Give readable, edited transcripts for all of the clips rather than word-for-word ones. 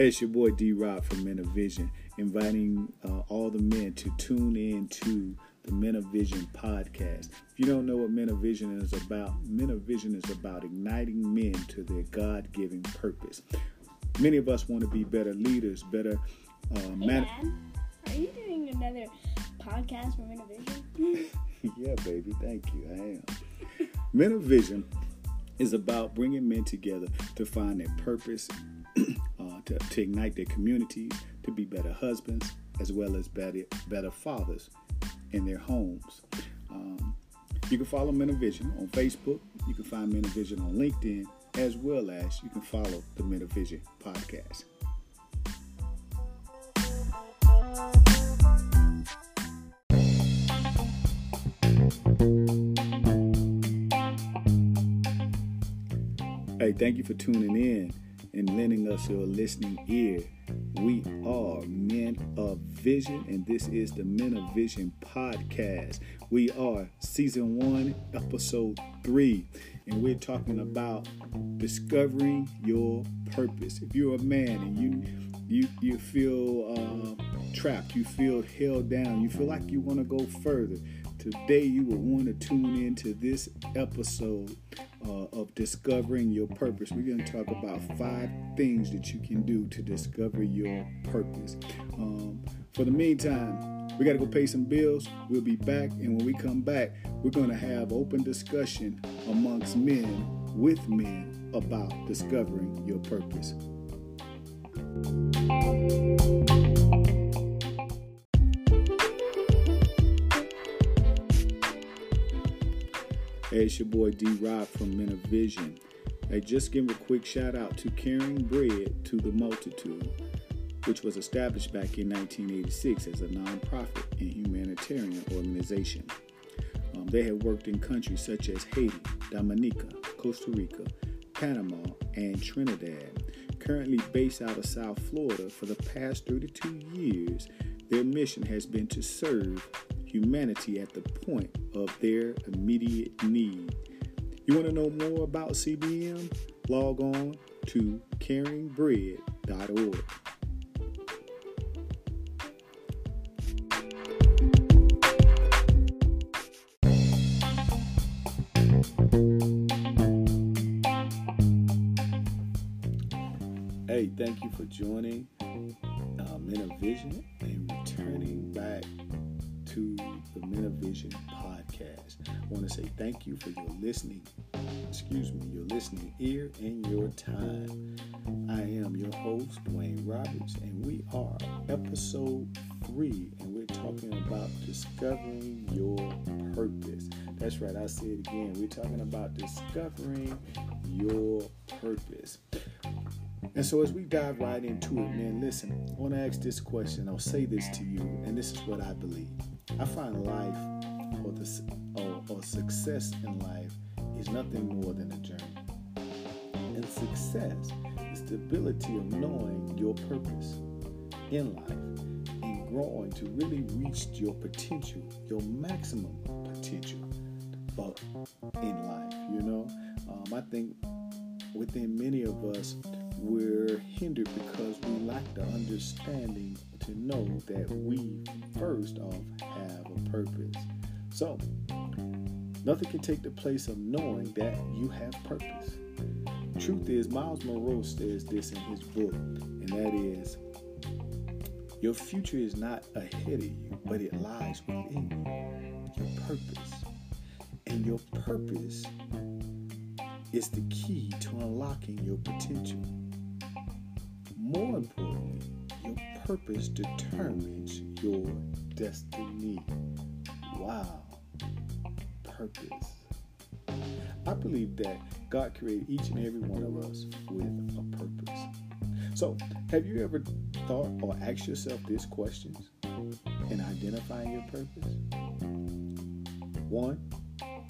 It's your boy D-Rob from Men of Vision, inviting all the men to tune in to the Men of Vision podcast. If you don't know what Men of Vision is about, Men of Vision is about igniting men to their God-given purpose. Many of us want to be better leaders, better... Are you doing another podcast for Men of Vision? Yeah, baby. Thank you. I am. Men of Vision is about bringing men together to find their purpose, to ignite their communities, to be better husbands, as well as better fathers in their homes. You can follow Men of Vision on Facebook. You can find Men of Vision on LinkedIn, as well as you can follow the Men of Vision podcast. Hey, thank you for tuning in and lending us your listening ear. We are Men of Vision, and this is the Men of Vision podcast. We are season 1, episode 3, and we're talking about discovering your purpose. If you're a man and you feel trapped, you feel held down, you feel like you want to go further, today you will want to tune into this episode of discovering your purpose. We're going to talk about 5 things that you can do to discover your purpose. For the meantime, we got to go pay some bills. We'll be back, and when we come back, we're going to have open discussion amongst men with men about discovering your purpose. Hey, it's your boy D-Rob from Men of Vision. Hey, just give a quick shout out to Caring Bread to the Multitude, which was established back in 1986 as a nonprofit and humanitarian organization. They have worked in countries such as Haiti, Dominica, Costa Rica, Panama, and Trinidad. Currently based out of South Florida, for the past 32 years, their mission has been to serve humanity at the point of their immediate need. You want to know more about CBM? Log on to caringbread.org. Hey, thank you for joining Men of Vision and returning back to the Men of Vision podcast. I want to say thank you for your listening ear and your time. I am your host, Dwayne Roberts, and we are episode 3, and we're talking about discovering your purpose. That's right, I say it again. We're talking about discovering your purpose. And so as we dive right into it, man, listen, I want to ask this question. I'll say this to you, and this is what I believe. I find life or success in life is nothing more than a journey. And success is the ability of knowing your purpose in life and growing to really reach your potential, your maximum potential in life, you know. I think within many of us, we're hindered because we lack the understanding to know that we first off have a purpose. So nothing can take the place of knowing that you have purpose. Truth is, Miles Moreau says this in his book, and that is, your future is not ahead of you, but it lies within you. Your purpose. And your purpose is the key to unlocking your potential. More importantly, your purpose determines your destiny. Wow. Purpose. I believe that God created each and every one of us with a purpose. So, have you ever thought or asked yourself these questions in identifying your purpose? 1,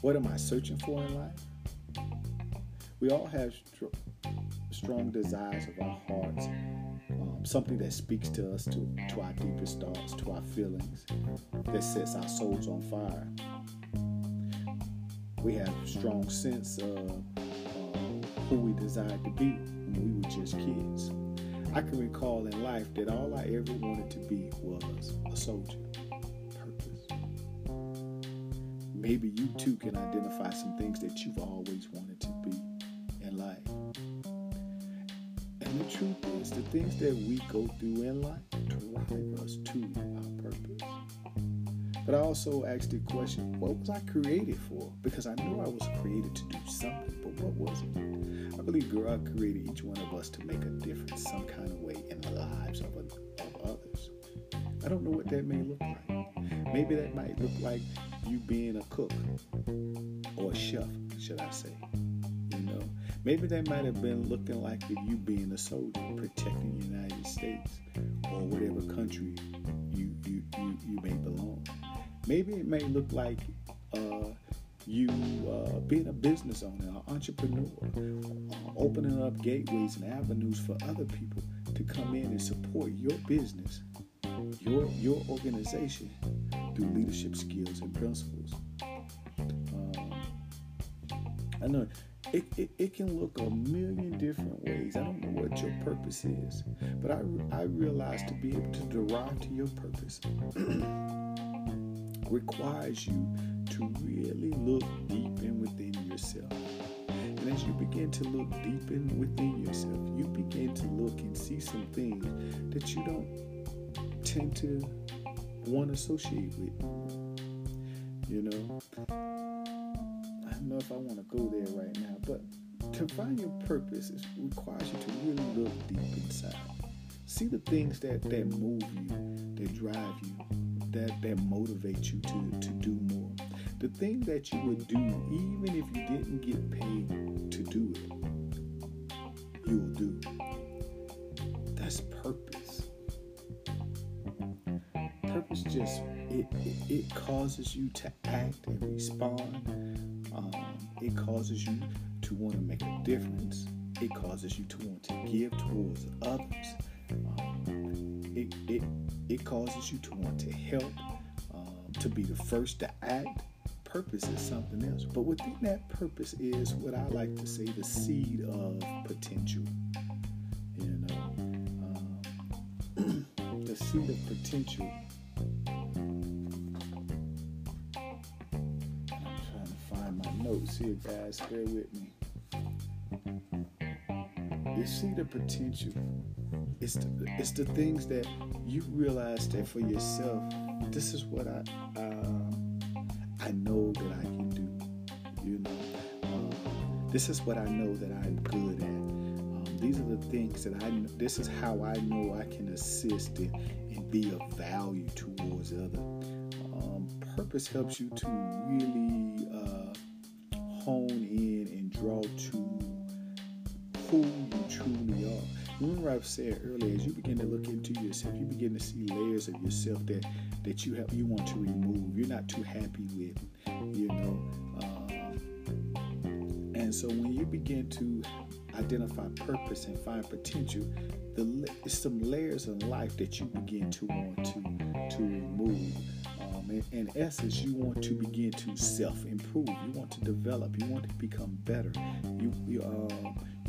what am I searching for in life? We all have strong desires of our hearts, something that speaks to us, to our deepest thoughts, to our feelings, that sets our souls on fire. We have a strong sense of who we desire to be when we were just kids. I can recall in life that all I ever wanted to be was a soldier. Purpose. Maybe you too can identify some things that you've always wanted to be in life. And the truth is, the things that we go through in life drive us to our purpose. But I also asked the question, what was I created for? Because I knew I was created to do something, but what was it? I believe God created each one of us to make a difference some kind of way in the lives of others. I don't know what that may look like. Maybe that might look like you being a cook or a chef, should I say. Maybe that might have been looking like you being a soldier, protecting the United States or whatever country you may belong. Maybe it may look like you being a business owner, an entrepreneur, opening up gateways and avenues for other people to come in and support your business, your organization through leadership skills and principles. I know it can look a million different ways. I don't know what your purpose is, but I realized to be able to derive to your purpose requires you to really look deep in within yourself. And as you begin to look deep in within yourself, you begin to look and see some things that you don't tend to want to associate with. I don't know if I want to go there right now, but to find your purpose requires you to really look deep inside. See the things that move you, that drive you, that motivate you to do more. The thing that you would do, even if you didn't get paid to do it, you will do. That's purpose. Purpose just, it causes you to act and respond. It causes you to want to make a difference. It causes you to want to give towards others. It causes you to want to help, to be the first to act. Purpose is something else. But within that purpose is what I like to say the seed of potential. The seed of potential. Notes here, guys, bear with me. You see the potential. It's the things that you realize that for yourself, this is what I know that I can do. This is what I know that I'm good at. These are the things that this is how I know I can assist and be of value towards others. Purpose helps you to really hone in and draw to who you truly are. Remember I've said earlier, as you begin to look into yourself, you begin to see layers of yourself that you want to remove. You're not too happy with, And so when you begin to identify purpose and find potential, it's some layers in life that you begin to want to remove. In essence, you want to begin to self-improve. You want to develop. You want to become better. You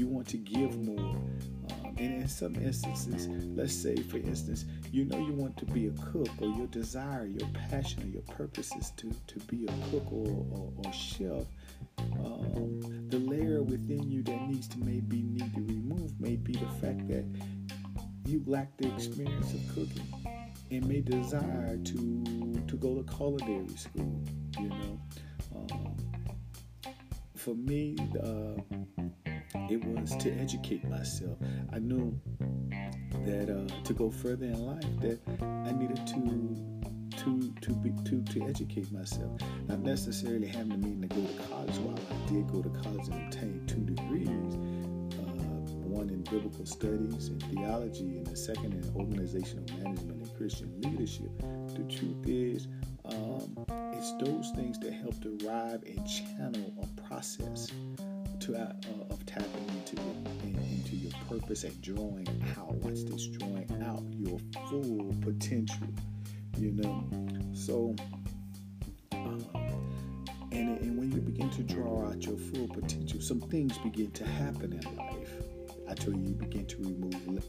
want to give more. And in some instances, let's say, for instance, you want to be a cook, or your desire, your passion, or your purpose is to be a cook or chef. The layer within you that needs to maybe need to remove may be the fact that you lack the experience of cooking. And may desire to go to culinary school, For me, it was to educate myself. I knew that to go further in life, that I needed to educate myself. Not necessarily having to mean to go to college. While I did go to college and obtain 2 degrees. One in biblical studies and theology, and the second in organizational management and Christian leadership. The truth is, it's those things that help derive and channel a process of tapping into your purpose and drawing out. What's this? Drawing out your full potential. So. And when you begin to draw out your full potential, some things begin to happen in life. I told you begin to remove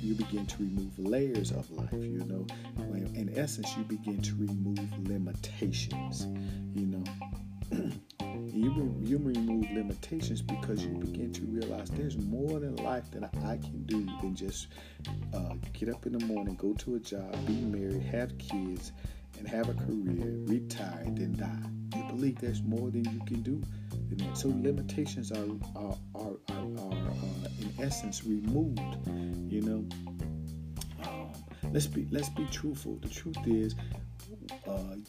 You begin to remove layers of life, you know. In essence, you begin to remove limitations, you know. You remove limitations because you begin to realize there's more than life that I can do than just get up in the morning, go to a job, be married, have kids, and have a career, retire, and then die. You believe there's more than you can do than that. So limitations are in essence removed, you know. Let's be truthful. The truth is,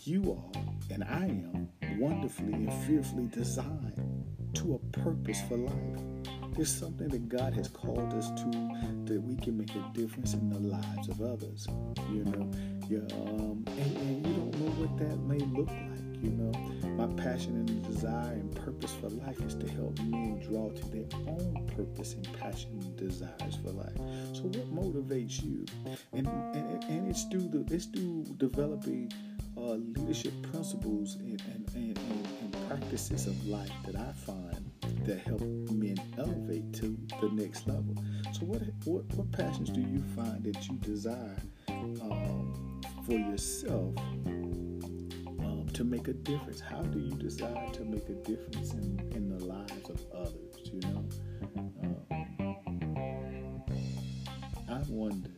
you are and I am wonderfully and fearfully designed to a purpose for life. There's something that God has called us to, that we can make a difference in the lives of others, you know. And you don't know what that may look like, you know. My passion and desire and purpose for life is to help men draw to their own purpose and passion and desires for life. So what motivates you? And it's through developing leadership principles and practices of life that I find that help men elevate to the next level. So what passions do you find that you desire for yourself to make a difference? How do you desire to make a difference in the lives of others, you know? I wonder.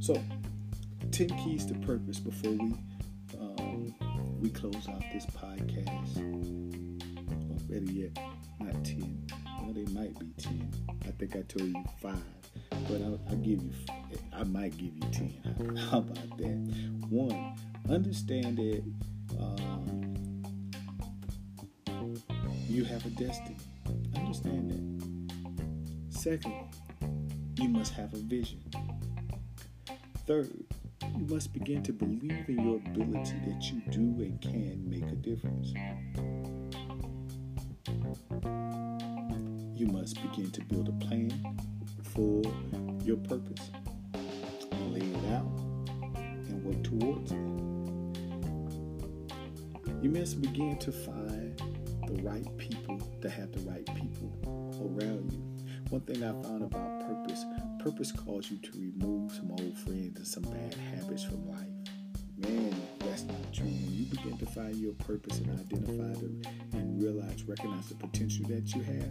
So 10 keys to purpose before we close out this podcast. Or better yet, not 10. Well, they might be 10. I think I told you 5, but I might give you 10. How about that? 1, understand that you have a destiny. Understand that. 2, you must have a vision. 3, you must begin to believe in your ability that you do and can make a difference. You must begin to build a plan for your purpose, and lay it out and work towards it. You must begin to find the right people that have the right people around you. One thing I found about purpose calls you to remove some old friends and some bad habits from life. Man, that's not true. When you begin to find your purpose and recognize the potential that you have,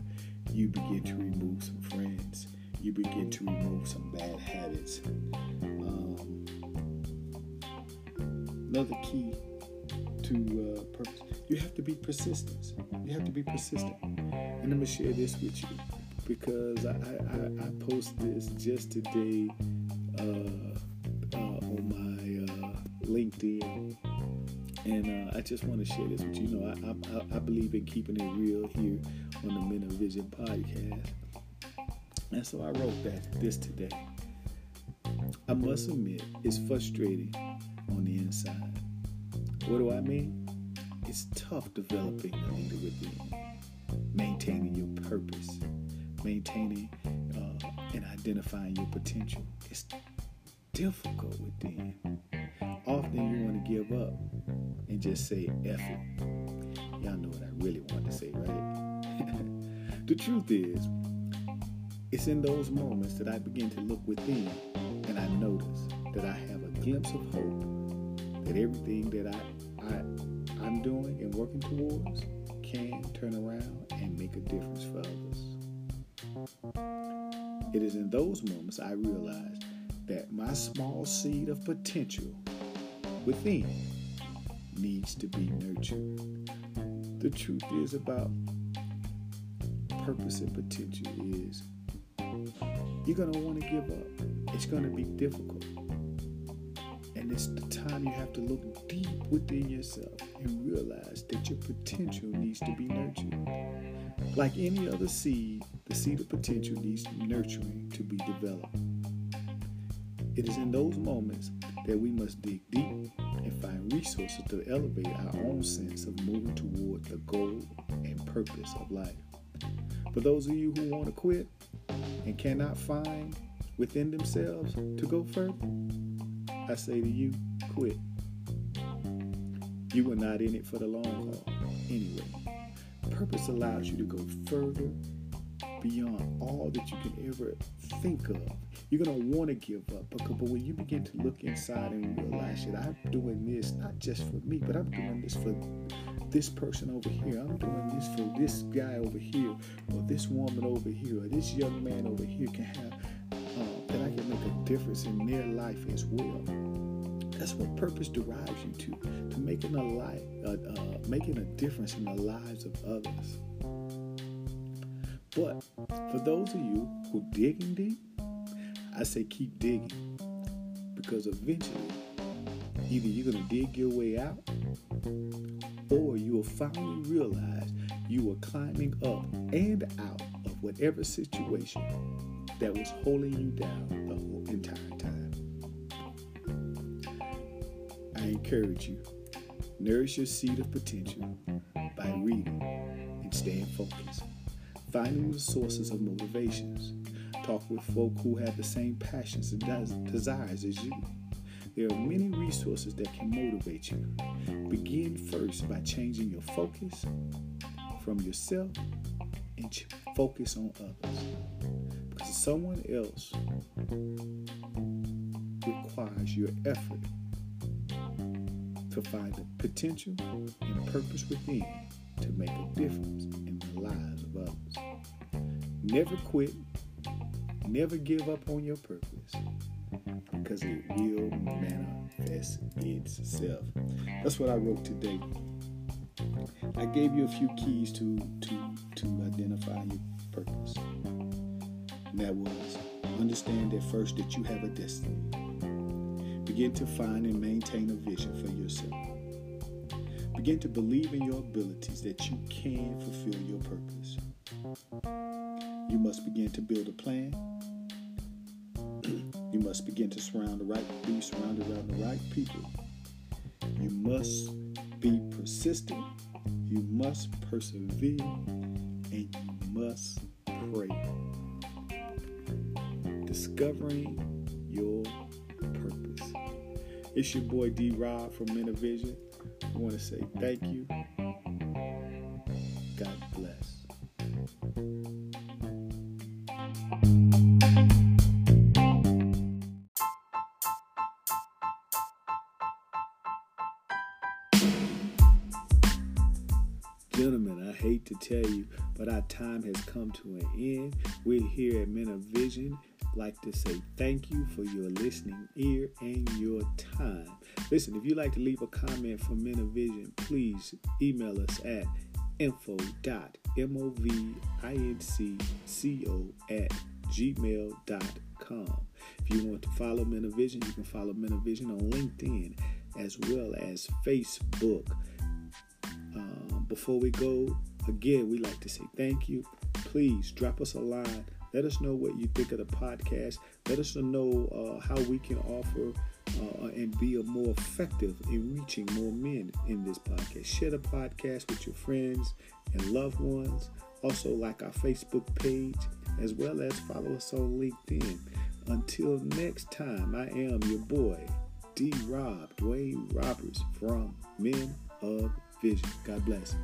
you begin to remove some friends. You begin to remove some bad habits. Another key to purpose, you have to be persistent. You have to be persistent. And I'm going to share this with you, because I posted this just today on my LinkedIn, and I just want to share this with you. You know, I believe in keeping it real here on the Men of Vision podcast, and so I wrote this today. I must admit, it's frustrating on the inside. What do I mean? It's tough developing a leader within, maintaining your purpose, maintaining and identifying your potential. It's difficult within. Often you want to give up and just say, F it. Y'all know what I really want to say, right? The truth is, it's in those moments that I begin to look within, and I notice that I have a glimpse of hope that everything that I'm doing and working towards can turn around and make a difference for others. It is in those moments I realize that my small seed of potential within needs to be nurtured. The truth is about purpose and potential is you're going to want to give up. It's going to be difficult. And it's the time you have to look deep within yourself and realize that your potential needs to be nurtured. Like any other seed, the seed of potential needs nurturing to be developed. It is in those moments that we must dig deep and find resources to elevate our own sense of moving toward the goal and purpose of life. For those of you who want to quit and cannot find within themselves to go further, I say to you, quit. You are not in it for the long haul anyway. Purpose allows you to go further beyond all that you can ever think of. You're going to want to give up, but when you begin to look inside and realize that I'm doing this not just for me, but I'm doing this for this person over here, I'm doing this for this guy over here, or this woman over here, or this young man over here that I can make a difference in their life as well. That's what purpose derives you to making a difference in the lives of others. But for those of you who digging deep, I say keep digging, because eventually either you're going to dig your way out, or you will finally realize you are climbing up and out of whatever situation that was holding you down the whole entire time. I encourage you, nourish your seed of potential by reading and staying focused, finding the sources of motivations. Talk with folk who have the same passions and desires as you. There are many resources that can motivate you. Begin first by changing your focus from yourself and focus on others, because someone else requires your effort to find the potential and purpose within to make a difference in the lives of others. Never quit. Never give up on your purpose, because it will manifest itself. That's what I wrote today. I gave you a few keys to identify your purpose. And that was, understand at first that you have a destiny. Begin to find and maintain a vision for yourself. Begin to believe in your abilities that you can fulfill your purpose. You must begin to build a plan. You must begin to be surrounded around the right people. You must be persistent. You must persevere. And you must pray. Discovering your purpose. It's your boy D. Rob from Men of Vision. I want to say thank you. God bless. Gentlemen, I hate to tell you, but our time has come to an end. We're here at Men of Vision. Like to say thank you for your listening ear and your time. Listen, if you'd like to leave a comment for Men of Vision, please email us at info.movincco@gmail.com. If you want to follow Men of Vision, you can follow Men of Vision on LinkedIn as well as Facebook. Before we go, again, we like to say thank you. Please drop us a line. Let us know what you think of the podcast. Let us know how we can offer and be more effective in reaching more men in this podcast. Share the podcast with your friends and loved ones. Also like our Facebook page, as well as follow us on LinkedIn. Until next time, I am your boy, D. Rob, Dwayne Roberts, from Men of Vision. God bless.